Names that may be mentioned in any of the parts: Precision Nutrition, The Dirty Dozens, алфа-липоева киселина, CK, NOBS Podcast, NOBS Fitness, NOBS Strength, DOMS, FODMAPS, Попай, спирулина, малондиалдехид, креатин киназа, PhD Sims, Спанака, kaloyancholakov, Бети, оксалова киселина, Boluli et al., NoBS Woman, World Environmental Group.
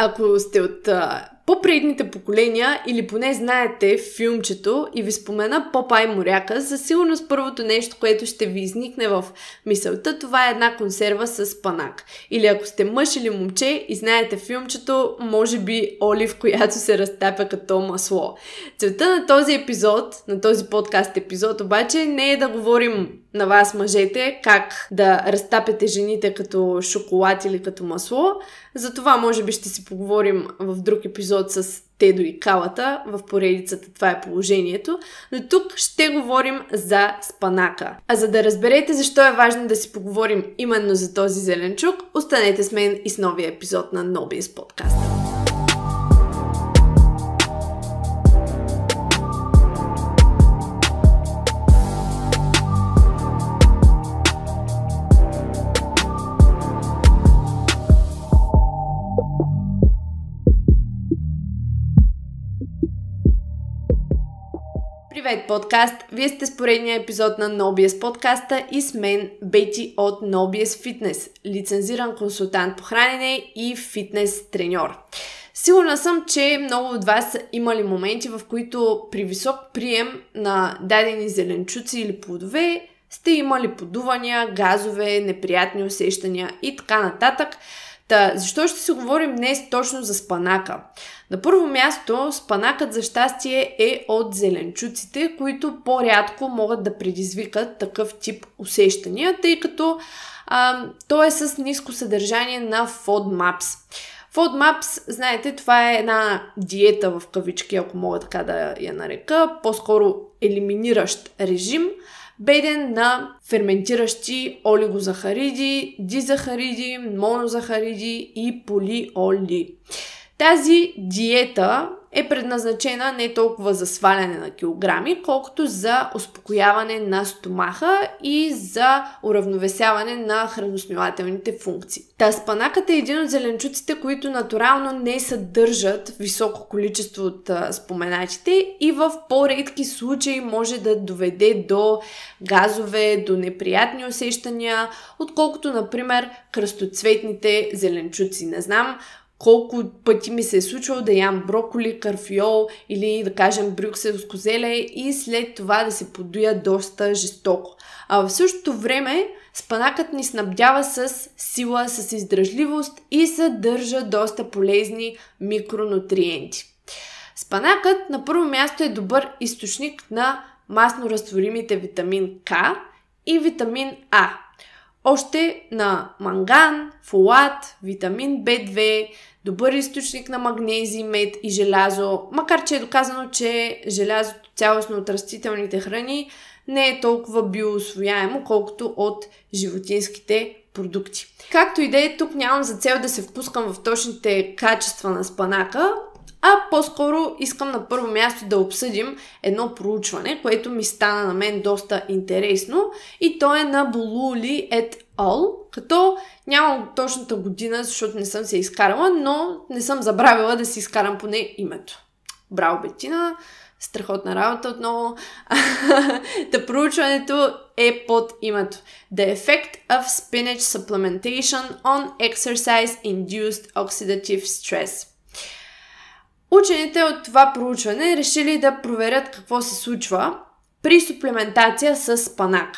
Ако сте от по-предните поколения или поне знаете филмчето и ви спомена Попай моряка, със сигурност първото нещо, което ще ви изникне в мисълта, това е една консерва с спанак. Или ако сте мъж или момче и знаете филмчето, може би олив, която се разтапя като масло. Целта на този епизод, на този подкаст епизод обаче, не е да говорим на вас, мъжете, как да разтапяте жените като шоколад или като масло. За това може би ще си поговорим в друг епизод с Тедо и Калата в поредицата "Това е положението", но тук ще говорим за спанака. А за да разберете защо е важно да си поговорим именно за този зеленчук, останете с мен и с новия епизод на NoBS Podcast. Привет, подкаст! Вие сте с поредния епизод на NoBS подкаста и с мен Бети от NoBS Fitness, лицензиран консултант по хранене и фитнес треньор. Сигурна съм, че много от вас са имали моменти, в които при висок прием на дадени зеленчуци или плодове сте имали подувания, газове, неприятни усещания и така нататък. Та, защо ще си говорим днес точно за спанака? На първо място, спанакът за щастие е от зеленчуците, които по-рядко могат да предизвикат такъв тип усещания, тъй като той е с ниско съдържание на FODMAPS. FODMAPS, знаете, това е една диета в кавички, ако мога така да я нарека, по-скоро елиминиращ режим, беден на ферментиращи олигозахариди, дизахариди, монозахариди и полиоли. Тази диета е предназначена не толкова за сваляне на килограми, колкото за успокояване на стомаха и за уравновесяване на храносмилателните функции. Та спанакът е един от зеленчуците, които натурално не съдържат високо количество от споменатите и в по-редки случаи може да доведе до газове, до неприятни усещания, отколкото, например, кръстоцветните зеленчуци. Не знам колко пъти ми се е случило да ям броколи, карфиол или да кажем брюкселско зеле и след това да се подуя доста жестоко. А в същото време спанакът ни снабдява с сила, с издръжливост и съдържа доста полезни микронутриенти. Спанакът на първо място е добър източник на масно разтворимите витамин К и витамин А. Още на манган, фолат, витамин B2, добър източник на магнезий, мед и желязо, макар че е доказано, че желязото цялостно от растителните храни не е толкова биоусвояемо, колкото от животинските продукти. Както и да е, тук нямам за цел да се впускам в точните качества на спанака, а по-скоро искам на първо място да обсъдим едно проучване, което ми стана на мен доста интересно, и то е на Boluli et al., като нямам точната година, защото не съм се изкарала, но не съм забравила да си изкарам поне името. Браво, Бетина! Страхотна работа отново. Та проучването е под името "The Effect of Spinach Supplementation on Exercise-Induced Oxidative Stress". Учените от това проучване решили да проверят какво се случва при суплементация с спанак.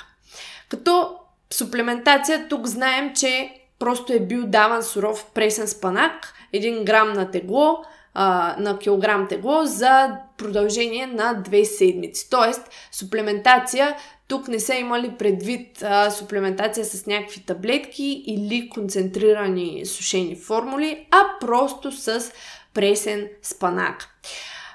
Като суплементация тук знаем, че просто е бил даван суров пресен спанак, 1 грам на тегло, на килограм тегло за продължение на 2 седмици. Тоест, суплементация тук не са имали предвид суплементация с някакви таблетки или концентрирани сушени формули, а просто с пресен спанак.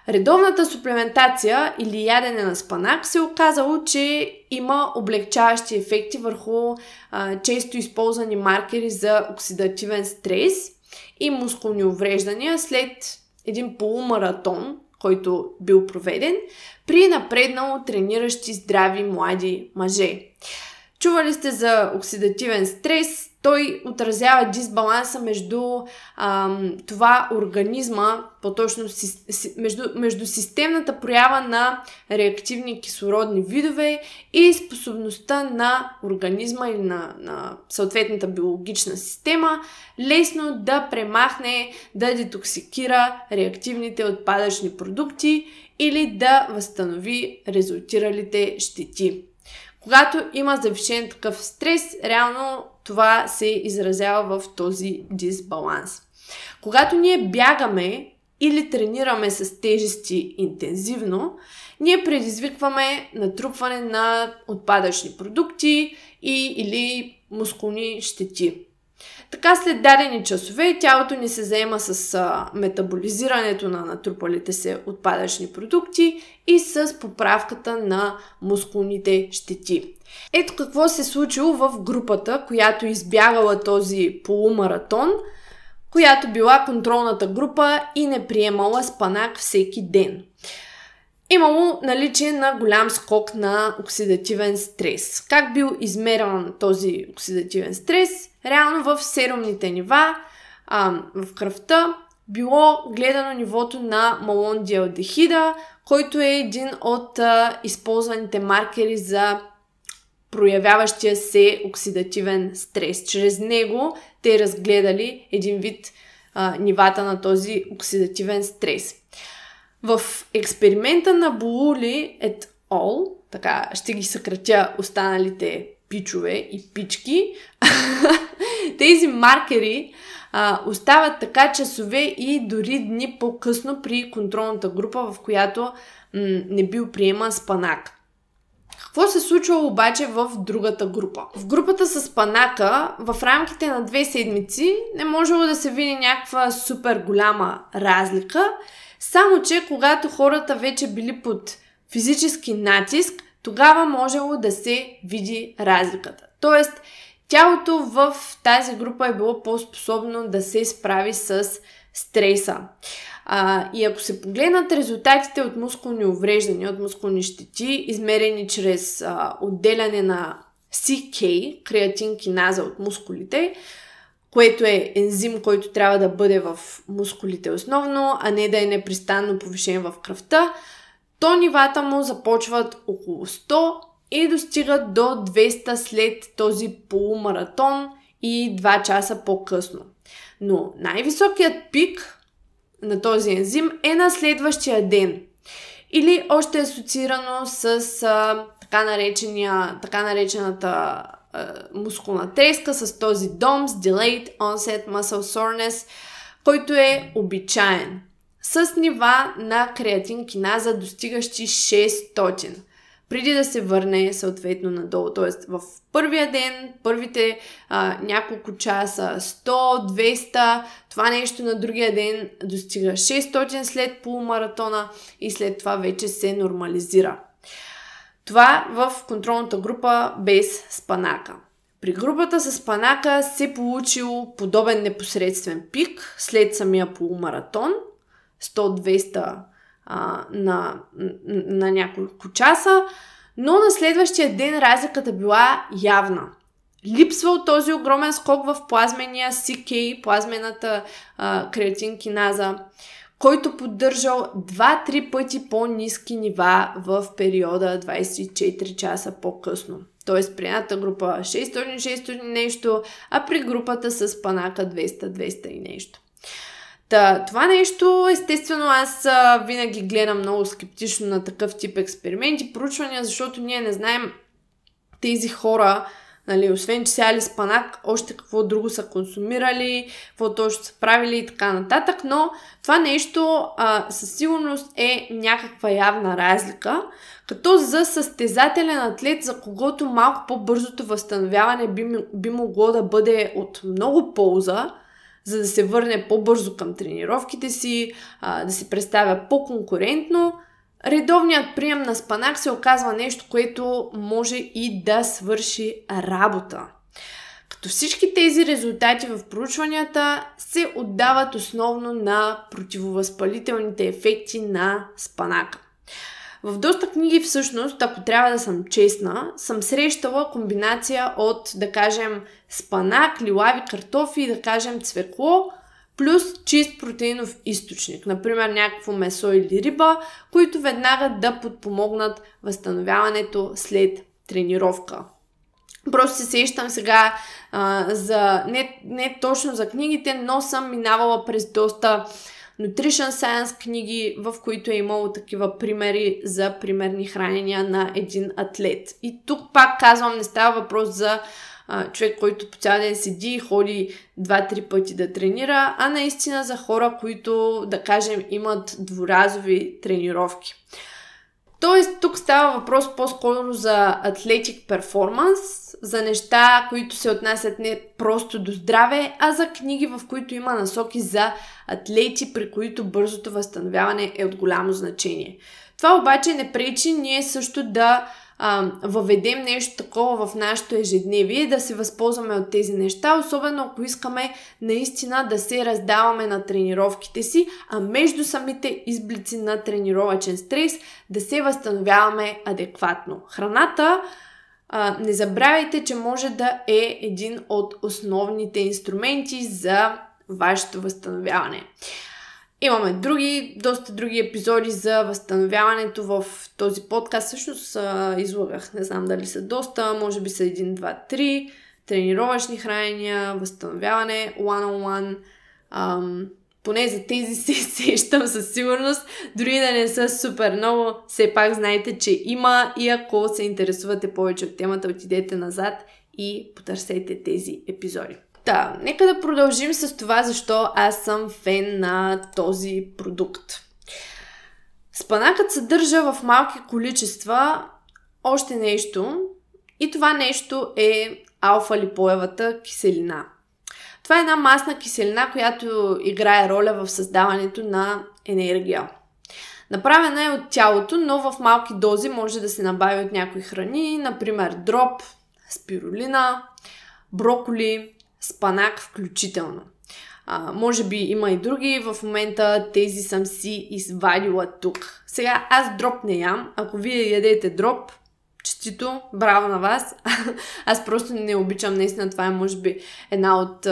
Редовната суплементация или ядене на спанак се оказало, че има облегчаващи ефекти върху често използвани маркери за оксидативен стрес и мускулни увреждания след един полумаратон, който бил проведен при напреднало трениращи здрави млади мъже. Чували сте за оксидативен стрес? той отразява дисбаланса между това организма, по-точно между системната проява на реактивни кислородни видове и способността на организма или на съответната биологична система лесно да премахне, да детоксикира реактивните отпадъчни продукти или да възстанови резултиралите щети. Когато има завишен такъв стрес, реално това се изразява в този дисбаланс. Когато ние бягаме или тренираме с тежести интензивно, ние предизвикваме натрупване на отпадъчни продукти или мускулни щети. Така след дадени часове тялото ни се заема с метаболизирането на натрупалите се отпадъчни продукти и с поправката на мускулните щети. Ето какво се случило в групата, която избягала този полумаратон, която била контролната група и не приемала спанак всеки ден. Имало наличие на голям скок на оксидативен стрес. Как бил измерван този оксидативен стрес? Реално в серумните нива, в кръвта, било гледано нивото на малондиалдехида, който е един от използваните маркери за проявяващия се оксидативен стрес. Чрез него те разгледали един вид нивата на този оксидативен стрес. В експеримента на Boluli et al., така ще ги съкратя останалите пичове и пички, тези маркери остават така часове и дори дни по-късно при контролната група, в която не бил приеман спанак. Какво се случва обаче в другата група? В групата с спанака в рамките на 2 седмици не можело да се види някаква супер голяма разлика, само че когато хората вече били под физически натиск, тогава можело да се види разликата. Тоест, тялото в тази група е било по-способно да се справи с стреса. И ако се погледнат резултатите от мускулни увреждания, от мускулни щети, измерени чрез отделяне на CK, креатин киназа от мускулите, което е ензим, който трябва да бъде в мускулите основно, а не да е непрестанно повишен в кръвта, то нивата му започват около 100 и достигат до 200 след този полумаратон и 2 часа по-късно. Но най-високият пик на този ензим е на следващия ден или още асоциирано с така наречената мускулна треска, с този DOMS, Delayed Onset Muscle Soreness, който е обичаен, с нива на креатин киназа достигащи 600, преди да се върне съответно надолу. Т.е. в първия ден, първите няколко часа 100, 200, това нещо на другия ден достига 600 след полумаратона и след това вече се нормализира. Това в контролната група без спанака. При групата с спанака се получил подобен непосредствен пик след самия полумаратон, 100-200 на няколко часа, но на следващия ден разликата била явна. Липсвал този огромен скок в плазмения CK, плазмената креатин киназа, който поддържал 2-3 пъти по-ниски нива в периода 24 часа по-късно. Т.е. при едната група 600-600 нещо, а при групата с спанака 200-200 и нещо. Това нещо, естествено, аз винаги гледам много скептично на такъв тип експерименти, проучвания, защото ние не знаем тези хора, освен че са яли спанак, още какво друго са консумирали, какво точно са правили и така нататък, но това нещо със сигурност е някаква явна разлика, като за състезателен атлет, за когото малко по-бързото възстановяване би могло да бъде от много полза, за да се върне по-бързо към тренировките си, да се представя по-конкурентно, редовният прием на спанак се оказва нещо, което може и да свърши работа. Като всички тези резултати в проучванията се отдават основно на противовъзпалителните ефекти на спанака. В доста книги всъщност, ако трябва да съм честна, съм срещала комбинация от, да кажем, спанак, лилави картофи, да кажем цвекло, плюс чист протеинов източник, например някакво месо или риба, които веднага да подпомогнат възстановяването след тренировка. Просто се сещам сега не точно за книгите, но съм минавала през доста Nutrition Science книги, в които е имало такива примери за примерни хранения на един атлет. И тук пак казвам, не става въпрос за човек, който по цял ден седи и ходи 2-3 пъти да тренира, а наистина за хора, които, да кажем, имат дворазови тренировки. Тоест, тук става въпрос по-скоро за атлетик перформанс, за неща, които се отнасят не просто до здраве, а за книги, в които има насоки за атлети, при които бързото възстановяване е от голямо значение. Това обаче не пречи ние също да въведем нещо такова в нашето ежедневие, да се възползваме от тези неща, особено ако искаме наистина да се раздаваме на тренировките си, а между самите изблици на тренировъчен стрес да се възстановяваме адекватно. Храната, не забравяйте, че може да е един от основните инструменти за вашето възстановяване. Имаме доста други епизоди за възстановяването в този подкаст. Всъщност излагах, не знам дали са доста, може би са 1, 2, 3, тренировъчни хранения, възстановяване, one-on-one. Поне за тези се сещам със сигурност, дори да не са супер много, все пак знаете, че има и ако се интересувате повече от темата, отидете назад и потърсете тези епизоди. Да, нека да продължим с това, защо аз съм фен на този продукт. Спанакът съдържа в малки количества още нещо и това нещо е алфа-липоевата киселина. Това е една масна киселина, която играе роля в създаването на енергия. Направена е от тялото, но в малки дози може да се набави от някои храни, например дроб, спирулина, броколи, спанак включително. Може би има и други, в момента тези съм си извадила тук. Сега аз дроб не ям, ако вие ядете дроб, честито, браво на вас. Аз просто не обичам, наистина това е може би една от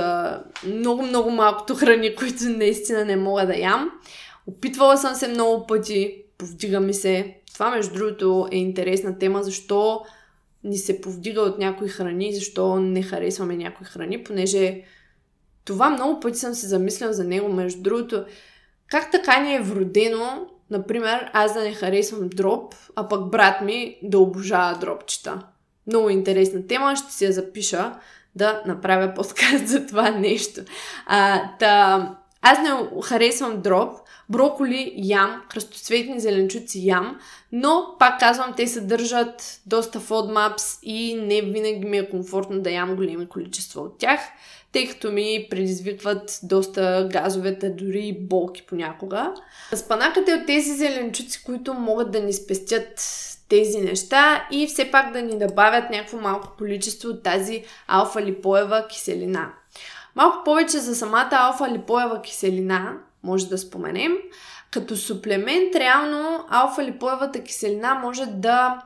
много малкото храни, които наистина не мога да ям. Опитвала съм се много пъти, повдига ми се. Това между другото е интересна тема, защо ни се повдига от някои храни, защо не харесваме някои храни, понеже това много пъти съм се замисляла за него, между другото. Как така ни е вродено, например, аз да не харесвам дроб, а пък брат ми да обожава дробчета? Много интересна тема, ще си я запиша да направя подкаст за това нещо. Аз не харесвам дроб, броколи ям, кръстоцветни зеленчуци ям, но пак казвам, те съдържат доста FODMAPS и не винаги ми е комфортно да ям големи количества от тях, тъй като ми предизвикват доста газовете, дори и болки понякога. Спанакът е от тези зеленчуци, които могат да ни спестят тези неща и все пак да ни добавят някакво малко количество от тази алфа-липоева киселина. Малко повече за самата алфа-липоева киселина може да споменем. Като суплемент, реално алфа-липоевата киселина може да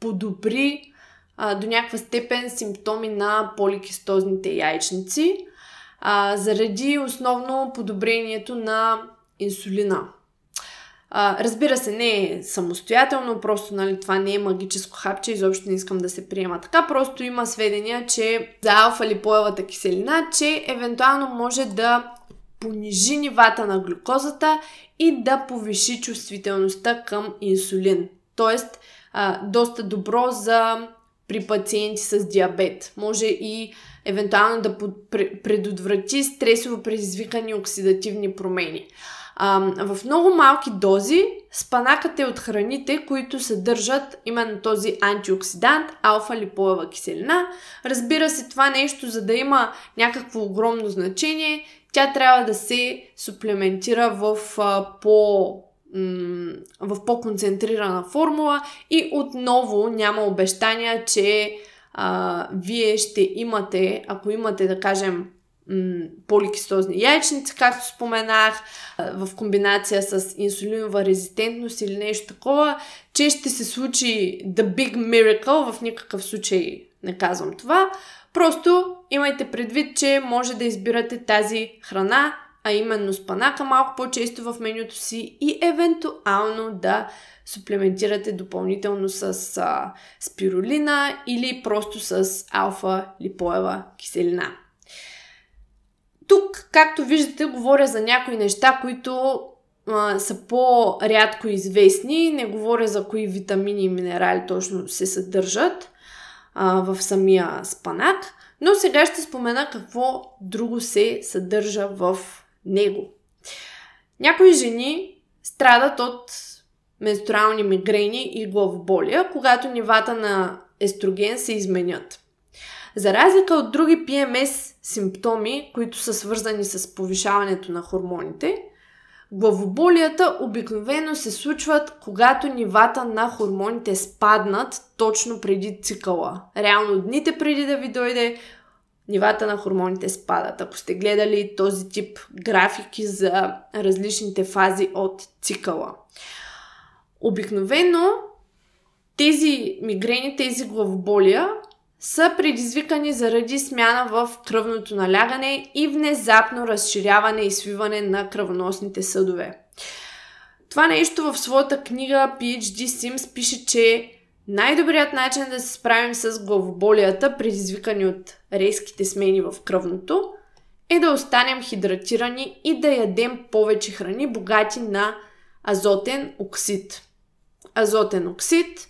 подобри до някаква степен симптоми на поликистозните яйчници, заради основно подобрението на инсулина. Разбира се, не е самостоятелно, просто това не е магическо хапче, изобщо не искам да се приема така, просто има сведения, че за алфа-липоевата киселина, че евентуално може да понижи нивата на глюкозата и да повиши чувствителността към инсулин. Тоест, доста добро за при пациенти с диабет. Може и евентуално да предотврати стресово предизвикани оксидативни промени. В много малки дози спанакът е от храните, които съдържат именно този антиоксидант, алфа-липоева киселина. Разбира се, това нещо, за да има някакво огромно значение, тя трябва да се суплементира в по-концентрирана формула и отново няма обещания, че вие ще имате, ако имате, да кажем, поликистозни яйчници, както споменах, в комбинация с инсулинова резистентност или нещо такова, че ще се случи the big miracle, в никакъв случай не казвам това. Просто имайте предвид, че може да избирате тази храна, а именно спанака малко по-често в менюто си и евентуално да суплементирате допълнително с спирулина или просто с алфа-липоева киселина. Тук, както виждате, говоря за някои неща, които са по-рядко известни. Не говоря за кои витамини и минерали точно се съдържат в самия спанак, но сега ще спомена какво друго се съдържа в него. Някои жени страдат от менструални мигрени и главоболия, когато нивата на естроген се изменят. За разлика от други PMS симптоми, които са свързани с повишаването на хормоните, главоболията обикновено се случват, когато нивата на хормоните спаднат точно преди цикъла. Реално дните преди да ви дойде, нивата на хормоните спадат. Ако сте гледали този тип графики за различните фази от цикъла. Обикновено тези мигрени, тези главоболия са предизвикани заради смяна в кръвното налягане и внезапно разширяване и свиване на кръвоносните съдове. Това нещо в своята книга PhD Sims пише, че най-добрият начин да се справим с главоболията, предизвикани от резките смени в кръвното, е да останем хидратирани и да ядем повече храни, богати на азотен оксид. Азотен оксид,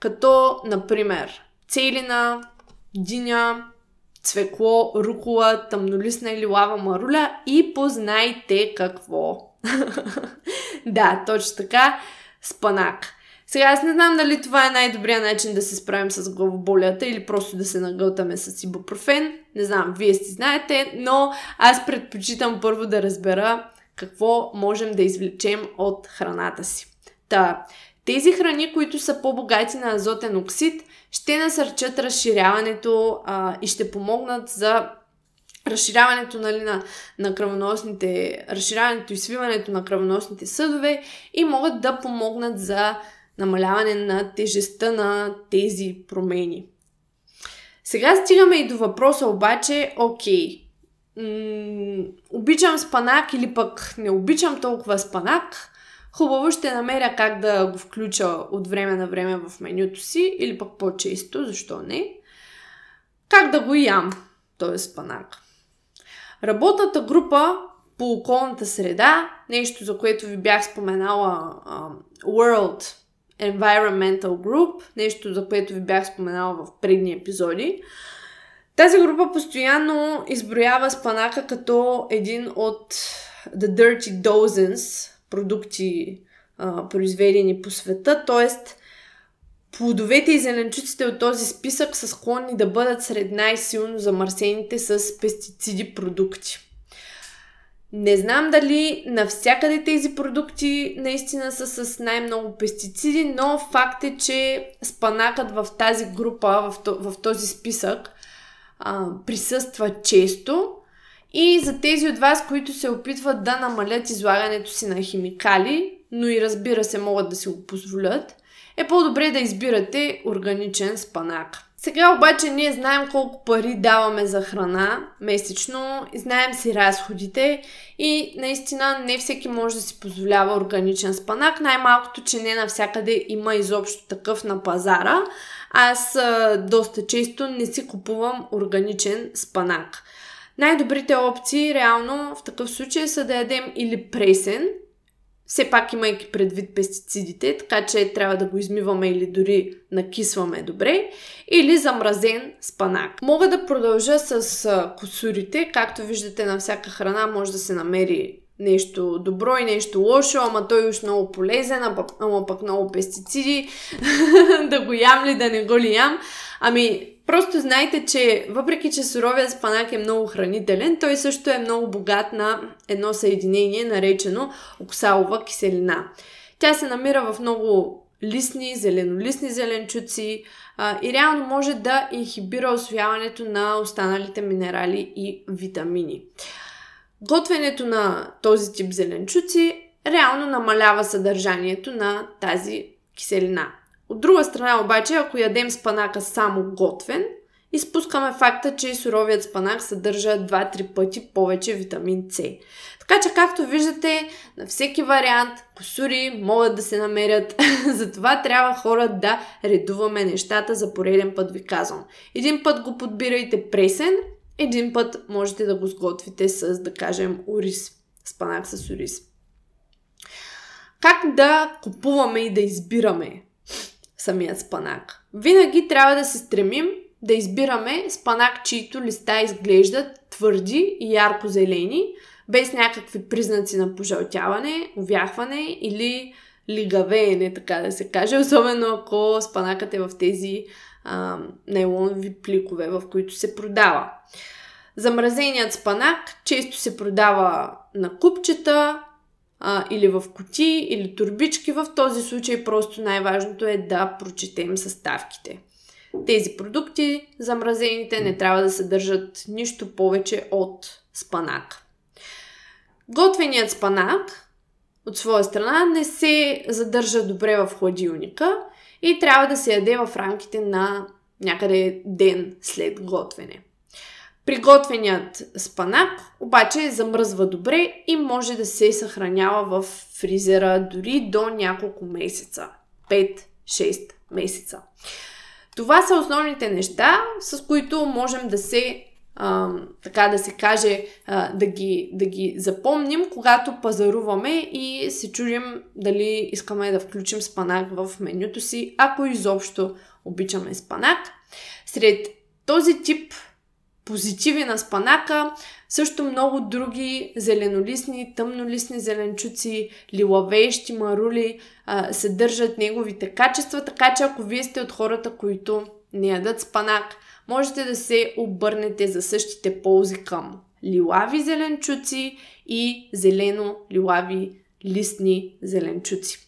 като например целина, диня, цвекло, рукола, тъмнолистна или лава маруля и познайте какво. Да, точно така, спанак. Сега аз не знам дали това е най-добрият начин да се справим с главоболията или просто да се нагълтаме с ибупрофен. Не знам, вие си знаете, но аз предпочитам първо да разбера какво можем да извлечем от храната си. Та, тези храни, които са по-богати на азотен оксид, ще насърчат разширяването и ще помогнат за разширяването на кръвоносните, разширяването и свиването на кръвоносните съдове и могат да помогнат за намаляване на тежестта на тези промени. Сега стигаме и до въпроса обаче, обичам спанак или пък не обичам толкова спанак, хубаво ще намеря как да го включа от време на време в менюто си или пък по-често, защо не. Как да го ям, този спанак? Работната група по околната среда, нещо за което ви бях споменала World Environmental Group, нещо за което ви бях споменала в предни епизоди, тази група постоянно изброява спанака като един от The Dirty Dozens продукти, произведени по света, т.е. плодовете и зеленчуците от този списък са склонни да бъдат сред най-силно замърсените с пестициди продукти. Не знам дали навсякъде тези продукти наистина са с най-много пестициди, но факт е, че спанакът в тази група, в този списък, присъства често. И за тези от вас, които се опитват да намалят излагането си на химикали, но и разбира се могат да си го позволят, е по-добре да избирате органичен спанак. Сега обаче ние знаем колко пари даваме за храна месечно, знаем си разходите и наистина не всеки може да си позволява органичен спанак, най-малкото, че не навсякъде има изобщо такъв на пазара. Аз доста често не си купувам органичен спанак. Най-добрите опции реално в такъв случай са да ядем или пресен, все пак имайки предвид пестицидите, така че трябва да го измиваме или дори накисваме добре, или замразен спанак. Мога да продължа с кусурите, както виждате на всяка храна може да се намери нещо добро и нещо лошо, ама той уж много полезен, ама пък много пестициди, да го ям ли, да не го ли ям. Ами, просто знайте, че въпреки, че суровият спанак е много хранителен, той също е много богат на едно съединение, наречено оксалова киселина. Тя се намира в много листни, зеленолистни зеленчуци и реално може да инхибира усвояването на останалите минерали и витамини. Готвенето на този тип зеленчуци реално намалява съдържанието на тази киселина. От друга страна обаче, ако ядем спанака само готвен, изпускаме факта, че и суровият спанак съдържа 2-3 пъти повече витамин С. Така че, както виждате, на всеки вариант кусури могат да се намерят. Затова трябва хора да редуваме нещата, за пореден път ви казвам. Един път го подбирайте пресен, един път можете да го сготвите с, да кажем, ориз. Спанак с ориз. Как да купуваме и да избираме самият спанак? Винаги трябва да се стремим да избираме спанак, чието листа изглеждат твърди и ярко зелени, без някакви признаци на пожълтяване, увяхване или лигавеене, така да се каже, особено ако спанакът е в тези нейлонови пликове, в които се продава. Замразеният спанак често се продава на купчета, или в кутии, или турбички. В този случай просто най-важното е да прочетем съставките. Тези продукти, замразените, не трябва да съдържат нищо повече от спанак. Готвеният спанак, от своя страна, не се задържа добре в хладилника и трябва да се яде в рамките на някъде ден след готвене. Приготвеният спанак обаче замръзва добре и може да се съхранява в фризера дори до няколко месеца. 5-6 месеца. Това са основните неща, с които можем да се, така да се каже, да ги запомним, когато пазаруваме и се чудим дали искаме да включим спанак в менюто си, ако изобщо обичаме спанак. Сред този тип позитиви на спанака, също много други зеленолистни, тъмнолистни зеленчуци, лилавеещи марули съдържат неговите качества, така че ако вие сте от хората, които не ядат спанак, можете да се обърнете за същите ползи към лилави зеленчуци и зелено-лилави листни зеленчуци.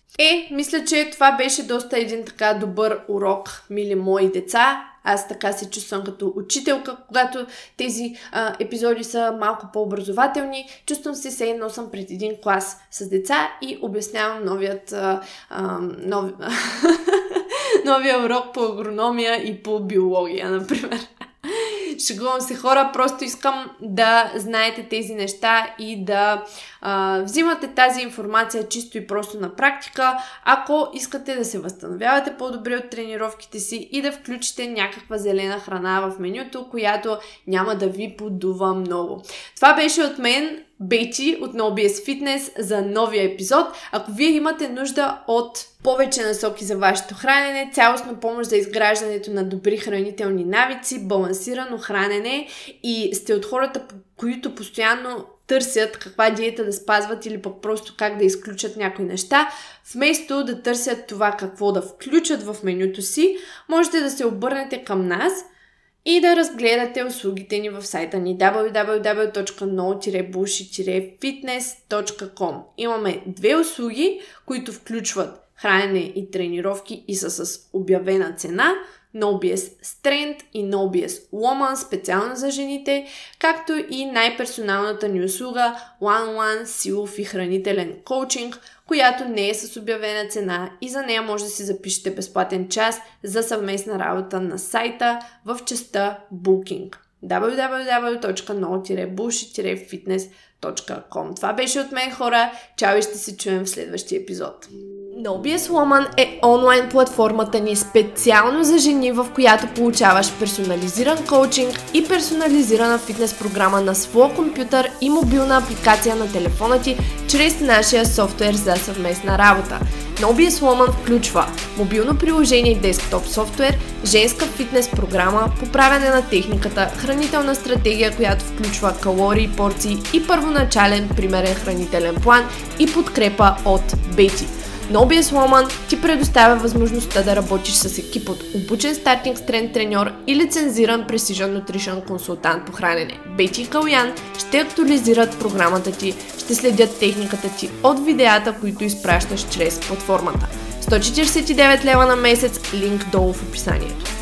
Мисля, че това беше доста един така добър урок, мили мои деца. Аз така се чувствам като учителка, когато тези епизоди са малко по-образователни. Чувствам се, все едно съм пред един клас с деца и обяснявам новия урок по агрономия и по биология, например. Шегувам се, хора, просто искам да знаете тези неща и да взимате тази информация чисто и просто на практика, ако искате да се възстановявате по-добре от тренировките си и да включите някаква зелена храна в менюто, която няма да ви подува много. Това беше от мен, Бети от NoBS Fitness, за новия епизод. Ако вие имате нужда от повече насоки за вашето хранене, цялостна помощ за изграждането на добри хранителни навици, балансирано хранене и сте от хората, които постоянно търсят каква диета да спазват или пък просто как да изключат някои неща, вместо да търсят това какво да включат в менюто си, можете да се обърнете към нас и да разгледате услугите ни в сайта ни www.no-bush-fitness.com. Имаме две услуги, които включват хранене и тренировки и са с обявена цена. NoBS Strength и NoBS Woman, специално за жените, както и най-персоналната ни услуга One-on-One силов и хранителен коучинг, която не е с обявена цена и за нея може да си запишете безплатен час за съвместна работа на сайта в частта Booking. www.no-bush-fitness.com. Това беше от мен, хора. Чао и ще се чуем в следващия епизод. NoBS Woman е онлайн платформата ни специално за жени, в която получаваш персонализиран коучинг и персонализирана фитнес програма на своя компютър и мобилна апликация на телефона ти чрез нашия софтуер за съвместна работа. NoBS Woman включва мобилно приложение и десктоп софтуер, женска фитнес програма, поправяне на техниката, хранителна стратегия, която включва калории, порции и първоначален примерен хранителен план и подкрепа от Бети. NoBS Woman ти предоставя възможността да работиш с екип от обучен стартинг стрен треньор и лицензиран Precision Nutrition консултант по хранене. Бети и Калян ще актуализират програмата ти, ще следят техниката ти от видеята, които изпращаш чрез платформата. 149 лева на месец, линк долу в описанието.